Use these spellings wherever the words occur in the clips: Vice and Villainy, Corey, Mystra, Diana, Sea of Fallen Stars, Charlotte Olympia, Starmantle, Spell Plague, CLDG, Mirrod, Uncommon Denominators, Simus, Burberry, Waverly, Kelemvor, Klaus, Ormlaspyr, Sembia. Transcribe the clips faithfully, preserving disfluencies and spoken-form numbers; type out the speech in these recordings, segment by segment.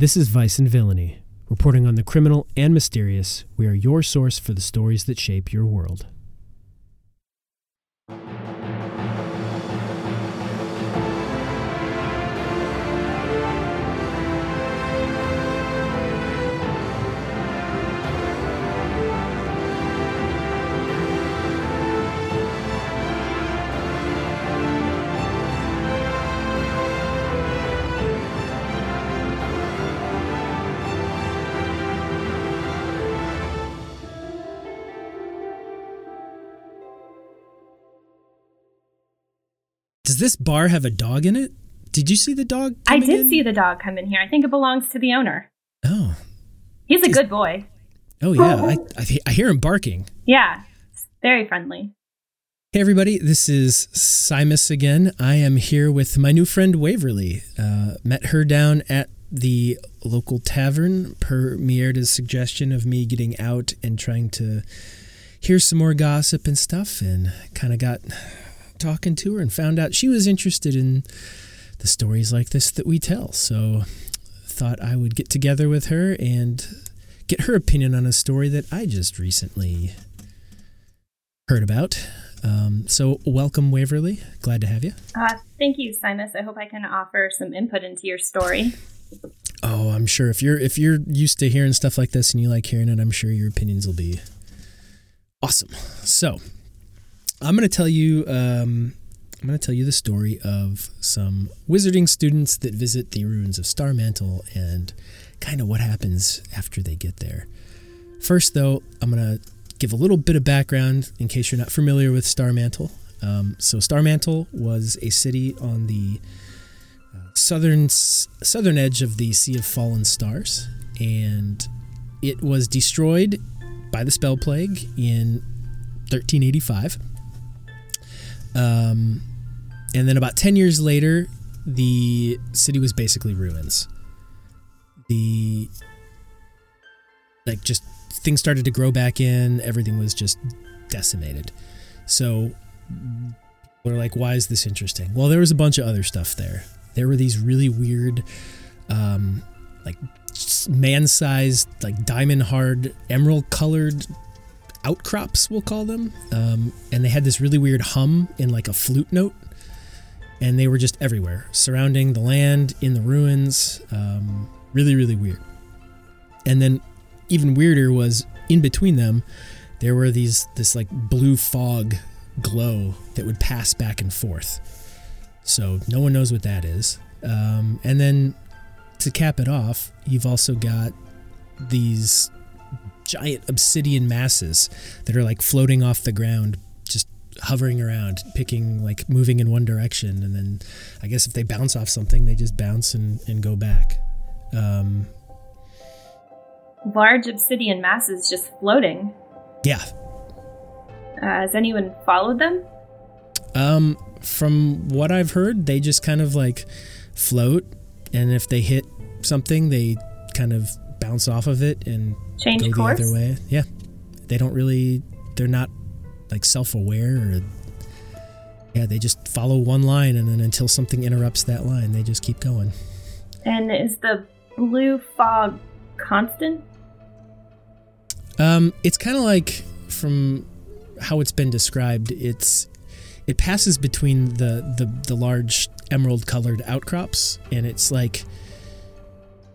This is Vice and Villainy, reporting on the criminal and mysterious. We are your source for the stories that shape your world. Does this bar have a dog in it? Did you see the dog come in? I did see the dog come in here. I think it belongs to the owner. Oh. He's a good boy. Oh, yeah. I, I hear him barking. Yeah. Very friendly. Hey, everybody. This is Simus again. I am here with my new friend, Waverly. Uh, met her down at the local tavern per Mierda's suggestion of me getting out and trying to hear some more gossip and stuff, and kind of got talking to her and found out she was interested in the stories like this that we tell. So thought I would get together with her and get her opinion on a story that I just recently heard about. Um, so welcome, Waverly. Glad to have you. Uh, thank you, Simus. I hope I can offer some input into your story. Oh, I'm sure. If you're if you're used to hearing stuff like this and you like hearing it, I'm sure your opinions will be awesome. So I'm going to tell you um, I'm going to tell you the story of some wizarding students that visit the ruins of Starmantle and kind of what happens after they get there. First, though, I'm going to give a little bit of background in case you're not familiar with Starmantle. Um, so Starmantle was a city on the southern southern edge of the Sea of Fallen Stars, and it was destroyed by the Spell Plague in thirteen eighty-five. Um, and then about ten years later, the city was basically ruins. The, like, just things started to grow back in. Everything was just decimated. So we're like, why is this interesting? Well, there was a bunch of other stuff there. There were these really weird, um, like, man-sized, like, diamond-hard, emerald-colored outcrops, we'll call them, um, and they had this really weird hum in like a flute note, and they were just everywhere, surrounding the land, in the ruins, um, really, really weird. And then even weirder was in between them, there were these, this like blue fog glow that would pass back and forth. So no one knows what that is. Um, and then to cap it off, you've also got these giant obsidian masses that are like floating off the ground, just hovering around, picking, like moving in one direction, and then I guess if they bounce off something, they just bounce and, and go back. Um, Large obsidian masses just floating. Yeah. Uh, has anyone followed them? Um, from what I've heard, they just kind of like float, and if they hit something, they kind of bounce off of it and Change go course. The other way. Yeah. They don't really, they're not like self-aware or, yeah, they just follow one line, and then until something interrupts that line, they just keep going. And is the blue fog constant? Um, it's kind of like, from how it's been described, it's, it passes between the, the, the large emerald colored outcrops, and it's like,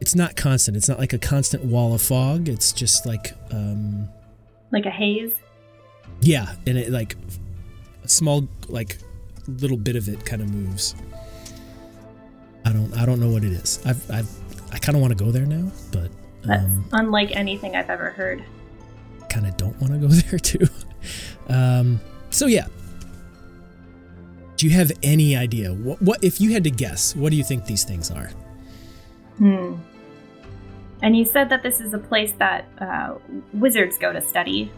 it's not constant. It's not like a constant wall of fog. It's just like, um, like a haze. Yeah, and it like a small, like little bit of it kind of moves. I don't, I don't know what it is. I've, I've, I kind of want to go there now, but um, unlike anything I've ever heard. Kind of don't want to go there too. um, so yeah. Do you have any idea what, what if you had to guess? What do you think these things are? Hmm. And you said that this is a place that uh, wizards go to study.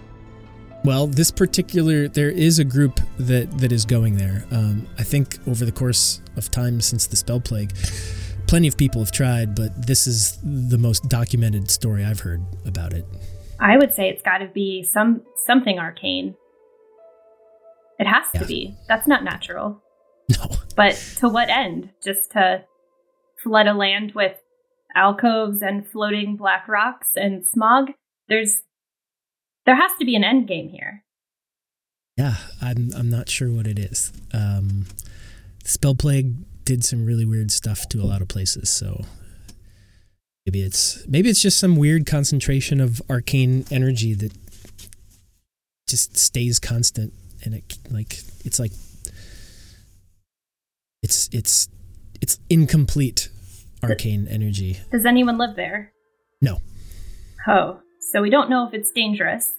Well, this particular, there is a group that, that is going there. Um, I think over the course of time since the Spell Plague, plenty of people have tried, but this is the most documented story I've heard about it. I would say it's got to be some something arcane. It has yeah. to be. That's not natural. No. But to what end? Just to flood a land with alcoves and floating black rocks and smog. There's, there has to be an end game here. Yeah, I'm I'm not sure what it is. Um, Spell Plague did some really weird stuff to a lot of places, so maybe it's maybe it's just some weird concentration of arcane energy that just stays constant, and it like it's like it's it's it's incomplete arcane energy. Does anyone live there? No. Oh, so we don't know if it's dangerous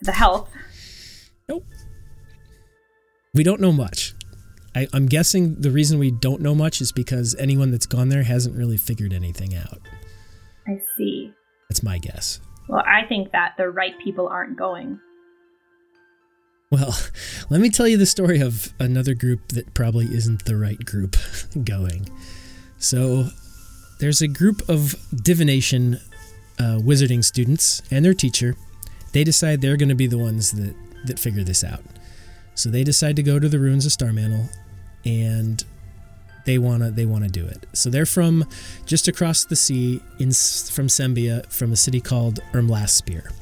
to the health. Nope. We don't know much. I, I'm guessing the reason we don't know much is because anyone that's gone there hasn't really figured anything out. I see. That's my guess. Well, I think that the right people aren't going. Well, let me tell you the story of another group that probably isn't the right group going. So there's a group of divination uh, wizarding students and their teacher. They decide they're going to be the ones that, that figure this out. So they decide to go to the ruins of Starmantle, and they wanna they wanna do it. So they're from just across the sea in from Sembia, from a city called Ormlaspyr.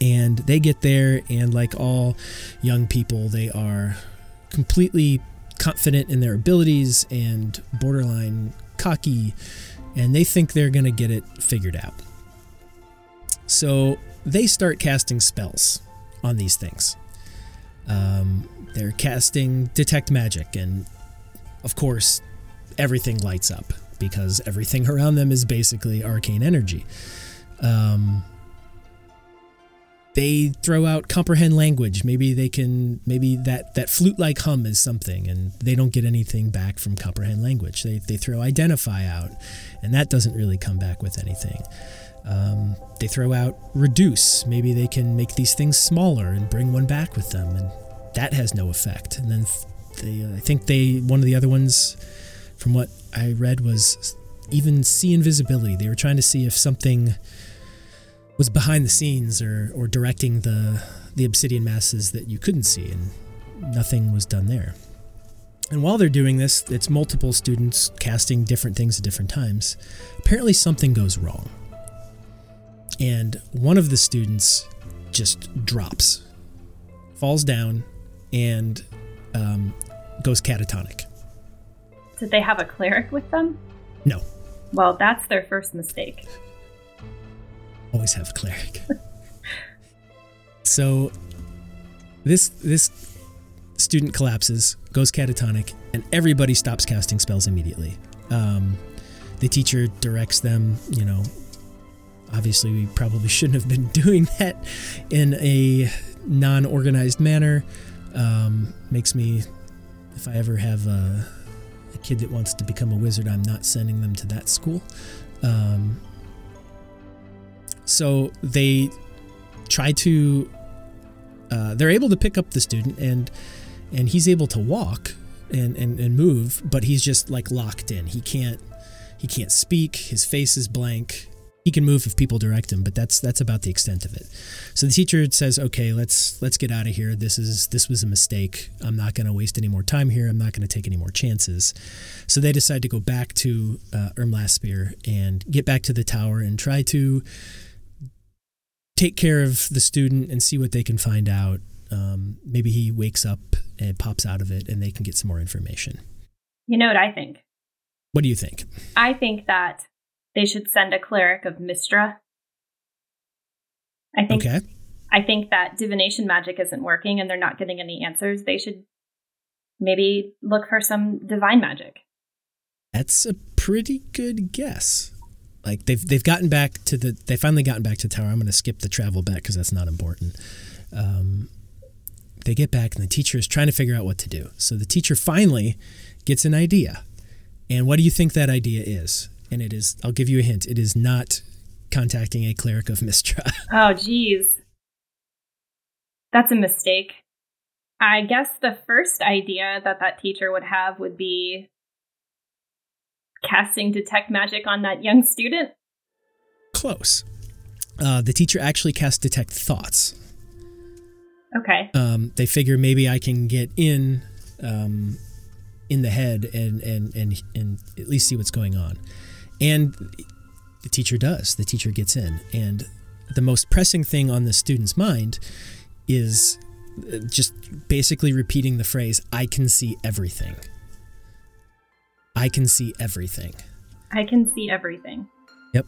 And they get there, and like all young people, they are completely confident in their abilities and borderline cocky, and they think they're gonna get it figured out. So they start casting spells on these things. Um, they're casting Detect Magic, and of course, everything lights up because everything around them is basically arcane energy. Um, they throw out Comprehend Language. Maybe they can, maybe that, that flute-like hum is something, and they don't get anything back from Comprehend Language. They they throw Identify out, and that doesn't really come back with anything. Um, they throw out Reduce. Maybe they can make these things smaller and bring one back with them, and that has no effect. And then they, I think they one of the other ones, from what I read, was even See Invisibility. They were trying to see if something was behind the scenes or, or directing the, the obsidian masses that you couldn't see, and nothing was done there. And while they're doing this, it's multiple students casting different things at different times. Apparently something goes wrong. And one of the students just drops, falls down, and um, goes catatonic. Did they have a cleric with them? No. Well, that's their first mistake. Always have a cleric. So this this student collapses, goes catatonic, and everybody stops casting spells immediately. Um, the teacher directs them, you know, obviously, we probably shouldn't have been doing that in a non-organized manner. Um, makes me, if I ever have a, a kid that wants to become a wizard, I'm not sending them to that school. Um, so they try to, uh, they're able to pick up the student, and and he's able to walk and, and, and move, but he's just like locked in. He can't, he can't speak. His face is blank. He can move if people direct him, but that's that's about the extent of it. So the teacher says, "Okay, let's let's get out of here. This is this was a mistake. I'm not going to waste any more time here. I'm not going to take any more chances." So they decide to go back to uh, Ormlaspyr and get back to the tower and try to take care of the student and see what they can find out. Um, maybe he wakes up and pops out of it, and they can get some more information. You know what I think? What do you think? I think that they should send a cleric of Mystra. I think okay. I think that divination magic isn't working and they're not getting any answers. They should maybe look for some divine magic. That's a pretty good guess. Like they've they've gotten back to the they finally gotten back to the tower. I'm going to skip the travel back because that's not important. Um, they get back and the teacher is trying to figure out what to do. So the teacher finally gets an idea. And what do you think that idea is? And it is, I'll give you a hint, it is not contacting a cleric of Mystra. Oh, geez. That's a mistake. I guess the first idea that that teacher would have would be casting Detect Magic on that young student. Close. Uh, the teacher actually casts Detect Thoughts. Okay. Um, they figure maybe I can get in um, in the head and, and, and, and at least see what's going on. And the teacher does. The teacher gets in. And the most pressing thing on the student's mind is just basically repeating the phrase, I can see everything. I can see everything. I can see everything. Yep.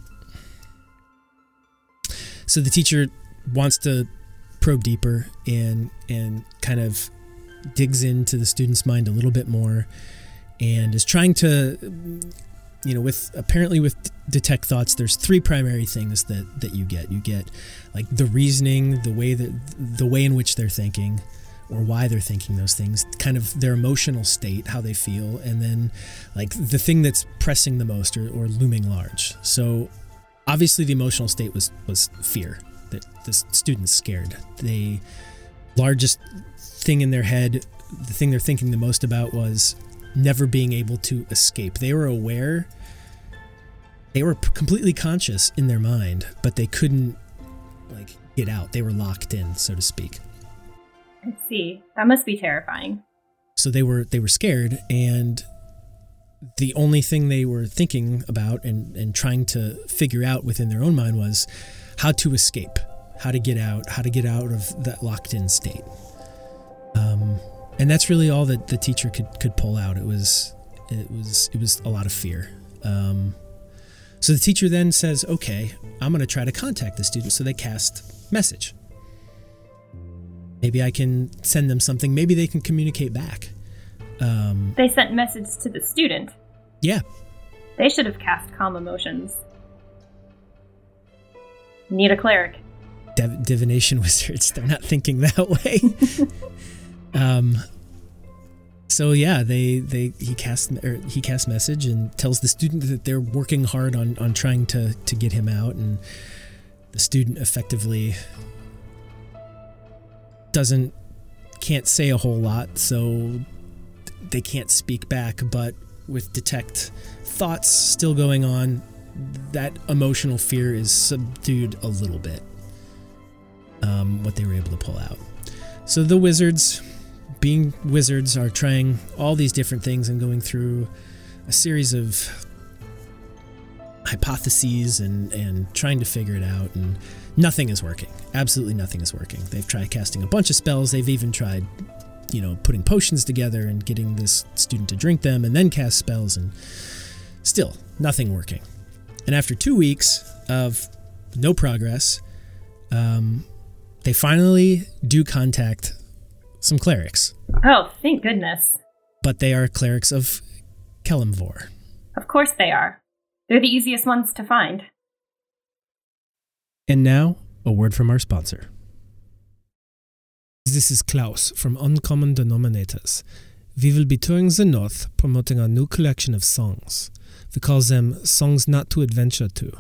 So the teacher wants to probe deeper and and kind of digs into the student's mind a little bit more and is trying to, you know, with apparently with detect thoughts, there's three primary things that, that you get. You get like the reasoning, the way that the way in which they're thinking or why they're thinking those things, kind of their emotional state, how they feel, and then like the thing that's pressing the most or, or looming large. So obviously the emotional state was, was fear, that the student's scared. The largest thing in their head, the thing they're thinking the most about was never being able to escape. They were aware, they were completely conscious in their mind, but they couldn't like get out. They were locked in, so to speak. I see. That must be terrifying. So they were they were scared, and the only thing they were thinking about and, and trying to figure out within their own mind was how to escape, how to get out, how to get out of that locked-in state. Um, and that's really all that the teacher could, could pull out. It was it was it was a lot of fear. Um, so the teacher then says, "Okay, I'm going to try to contact the student." So they cast message. Maybe I can send them something. Maybe they can communicate back. Um, they sent message to the student. Yeah. They should have cast Calm Emotions. Need a cleric. Div- divination wizards. They're not thinking that way. um. So yeah, they they he cast or he cast message and tells the student that they're working hard on on trying to to get him out, and the student effectively doesn't can't say a whole lot, so they can't speak back, but with detect thoughts still going on, that emotional fear is subdued a little bit, um, what they were able to pull out. So the wizards, being wizards, are trying all these different things and going through a series of hypotheses and, and trying to figure it out, and nothing is working. Absolutely nothing is working. They've tried casting a bunch of spells. They've even tried, you know, putting potions together and getting this student to drink them and then cast spells, and still nothing working. And after two weeks of no progress, um, they finally do contact some clerics. Oh, thank goodness. But they are clerics of Kelemvor. Of course they are. They're the easiest ones to find. And now, a word from our sponsor. This is Klaus from Uncommon Denominators. We will be touring the North promoting our new collection of songs. We call them Songs Not to Adventure To.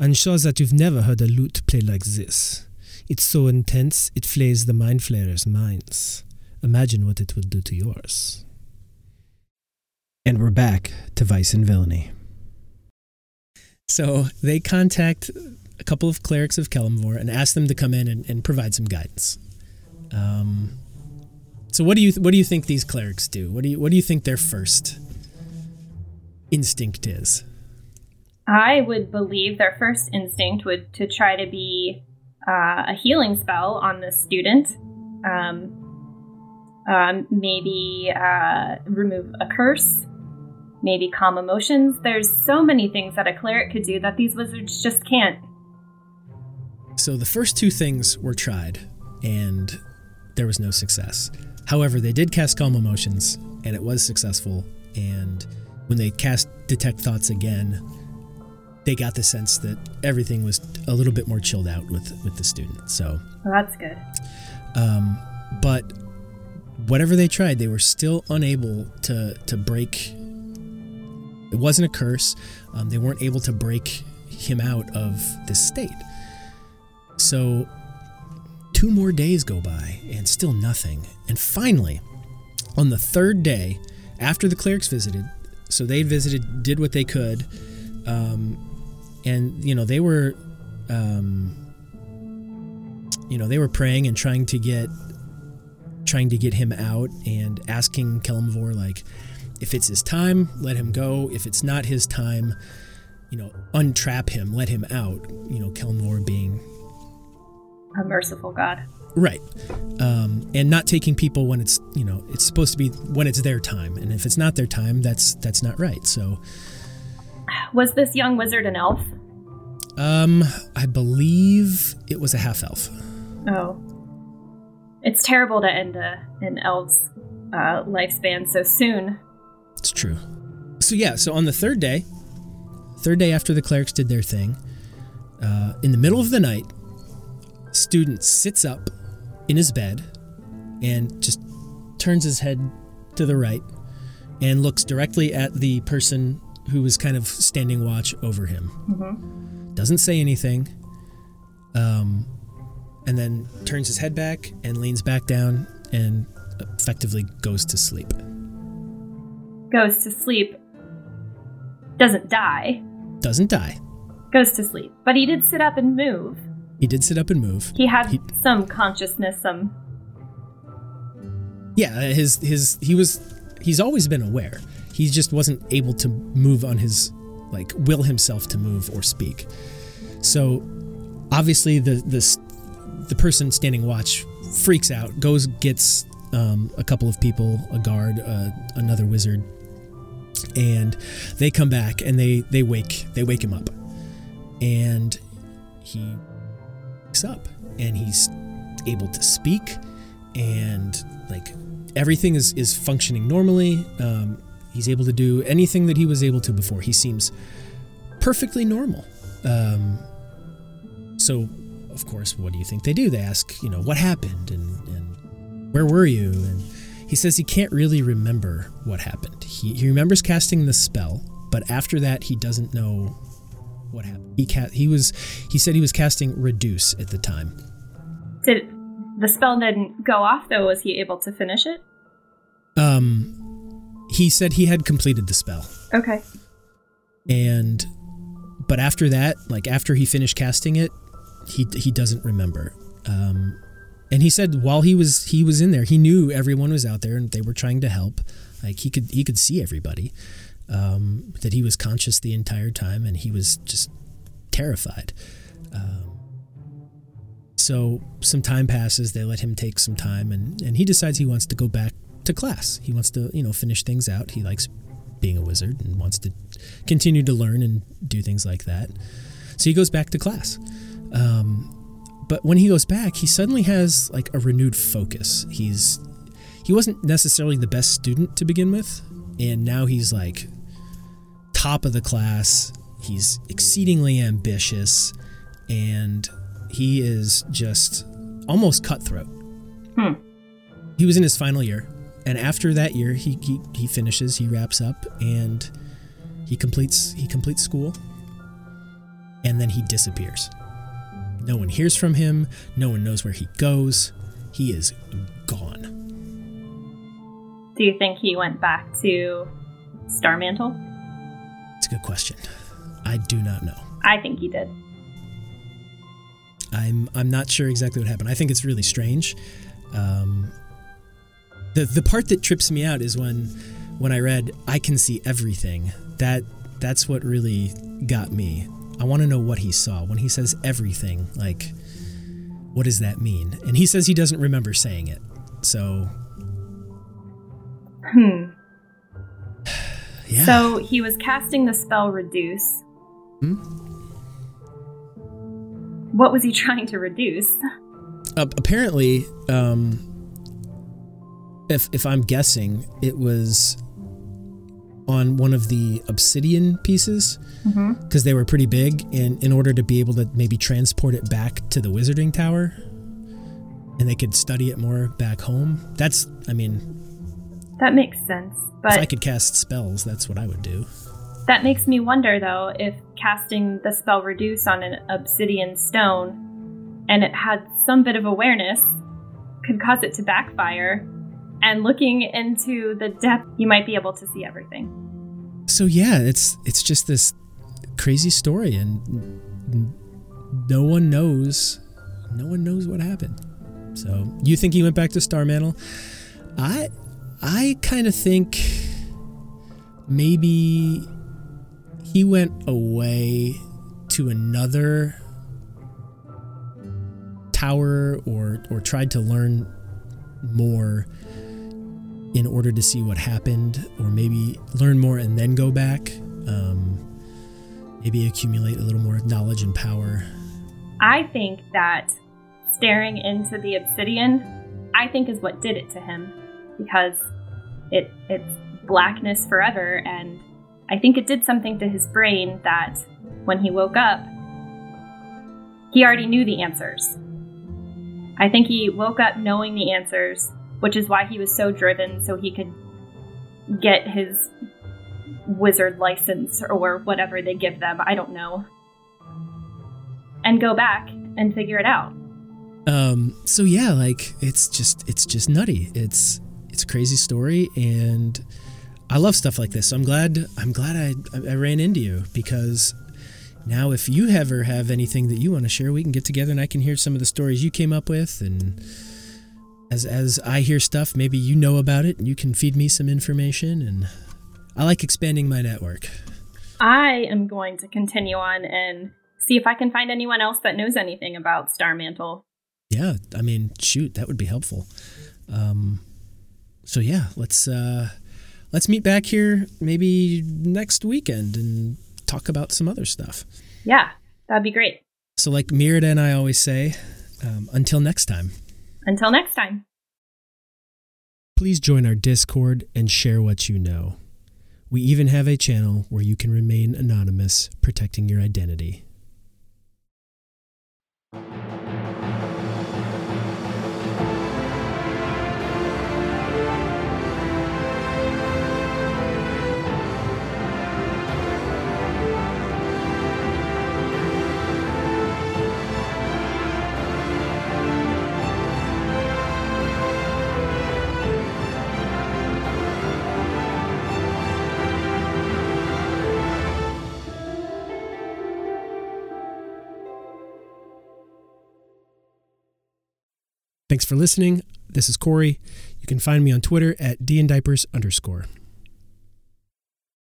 I'm sure that you've never heard a lute play like this. It's so intense, it flays the mind flayers' minds. Imagine what it would do to yours. And we're back to Vice and Villainy. So they contact a couple of clerics of Kelemvor and ask them to come in and, and provide some guidance. Um, so what do you what do you think these clerics do? What do you what do you think their first instinct is? I would believe their first instinct would to try to be uh, a healing spell on the student. Um, um, maybe uh, remove a curse. Maybe calm emotions. There's so many things that a cleric could do that these wizards just can't. So the first two things were tried, and there was no success. However, they did cast Calm Emotions, and it was successful. And when they cast Detect Thoughts again, they got the sense that everything was a little bit more chilled out with, with the student. So well, that's good. Um, but whatever they tried, they were still unable to to break. It wasn't a curse. Um, they weren't able to break him out of this state. So two more days go by and still nothing. And finally, on the third day, after the clerics visited, so they visited, did what they could, um, and, you know, they were, um, you know, they were praying and trying to get, trying to get him out and asking Kelemvor, like, if it's his time, let him go. If it's not his time, you know, untrap him, let him out, you know, Kelemvor being a merciful god. Right. Um, and not taking people when it's, you know, it's supposed to be when it's their time. And if it's not their time, that's that's not right. So was this young wizard an elf? Um, I believe it was a half-elf. Oh. It's terrible to end a, an elf's uh, lifespan so soon. It's true. So yeah, so on the third day, third day after the clerics did their thing, uh, in the middle of the night, student sits up in his bed and just turns his head to the right and looks directly at the person who was kind of standing watch over him. Mm-hmm. Doesn't say anything, um, and then turns his head back and leans back down and effectively goes to sleep. Goes to sleep. Doesn't die. Doesn't die. Goes to sleep. But he did sit up and move. He did sit up and move. He had he, some consciousness, some... Yeah, his his he was... He's always been aware. He just wasn't able to move on his... Like, will himself to move or speak. So, obviously, the the, the person standing watch freaks out, goes, gets um, a couple of people, a guard, uh, another wizard, and they come back, and they, they wake they wake him up. And he... up and he's able to speak, and like everything is is functioning normally. Um he's able to do anything that he was able to before. He seems perfectly normal. Um so of course, what do you think they do? They ask, you know, what happened and, and where were you? And he says he can't really remember what happened. He, he remembers casting the spell, but after that he doesn't know what happened. He ca- He was. He said he was casting Reduce at the time. Did the spell didn't go off though? Was he able to finish it? Um, he said he had completed the spell. Okay. And, but after that, like after he finished casting it, he he doesn't remember. Um, and he said while he was he was in there, he knew everyone was out there and they were trying to help. Like he could he could see everybody. Um, that he was conscious the entire time, and he was just terrified. Um, so some time passes. They let him take some time, and, and he decides he wants to go back to class. He wants to, you know, finish things out. He likes being a wizard and wants to continue to learn and do things like that. So he goes back to class. Um, but when he goes back, he suddenly has like a renewed focus. He's he wasn't necessarily the best student to begin with, and now he's like top of the class. He's exceedingly ambitious, and he is just almost cutthroat. Hmm. He was in his final year, and after that year, he, he he finishes, he wraps up, and he completes he completes school, and then he disappears. No one hears from him. No one knows where he goes. He is gone. Do you think he went back to Starmantle? It's a good question. I do not know. I think he did. I'm I'm not sure exactly what happened. I think it's really strange. Um, the the part that trips me out is when when I read I can see everything. That that's what really got me. I want to know what he saw when he says everything. Like, what does that mean? And he says he doesn't remember saying it. So. Hmm. Yeah. So he was casting the spell Reduce. Hmm? What was he trying to reduce? Uh, apparently, um, if if I'm guessing, it was on one of the obsidian pieces, because mm-hmm. they were pretty big, and in order to be able to maybe transport it back to the Wizarding Tower, and they could study it more back home. That's, I mean... That makes sense. But if I could cast spells, that's what I would do. That makes me wonder, though, if casting the spell Reduce on an obsidian stone, and it had some bit of awareness, could cause it to backfire, and looking into the depth, you might be able to see everything. So yeah, it's it's just this crazy story, and no one knows, no one knows what happened. So you think he went back to Starmantle? I... I kind of think maybe He went away to another tower or or tried to learn more in order to see what happened, or maybe learn more and then go back. Um, maybe accumulate a little more knowledge and power. I think that staring into the obsidian, I think, is what did it to him, because it it's blackness forever, and I think it did something to his brain that when he woke up, he already knew the answers. I think he woke up knowing the answers, which is why he was so driven, so he could get his wizard license or whatever they give them, I don't know, and go back and figure it out. Um, so yeah, like, it's just, it's just nutty. It's, it's a crazy story, and I love stuff like this. So I'm glad, I'm glad I, I ran into you, because now if you ever have anything that you want to share, we can get together and I can hear some of the stories you came up with, and as, as I hear stuff, maybe you know about it and you can feed me some information, and I like expanding my network. I am going to continue on and see if I can find anyone else that knows anything about Starmantle. Yeah, I mean, shoot, that would be helpful. Um, so yeah, let's uh, let's meet back here maybe next weekend and talk about some other stuff. Yeah, that'd be great. So like Mirrod and I always say, um, until next time. Until next time. Please join our Discord and share what you know. We even have a channel where you can remain anonymous, protecting your identity. Thanks for listening. This is Corey. You can find me on Twitter at dndiapers underscore.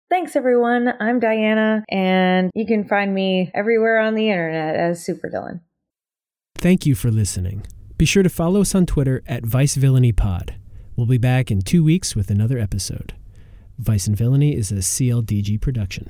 Thanks, everyone. I'm Diana, and you can find me everywhere on the internet as Super Dylan. Thank you for listening. Be sure to follow us on Twitter at Vice Villainy Pod. We'll be back in two weeks with another episode. Vice and Villainy is a C L D G production.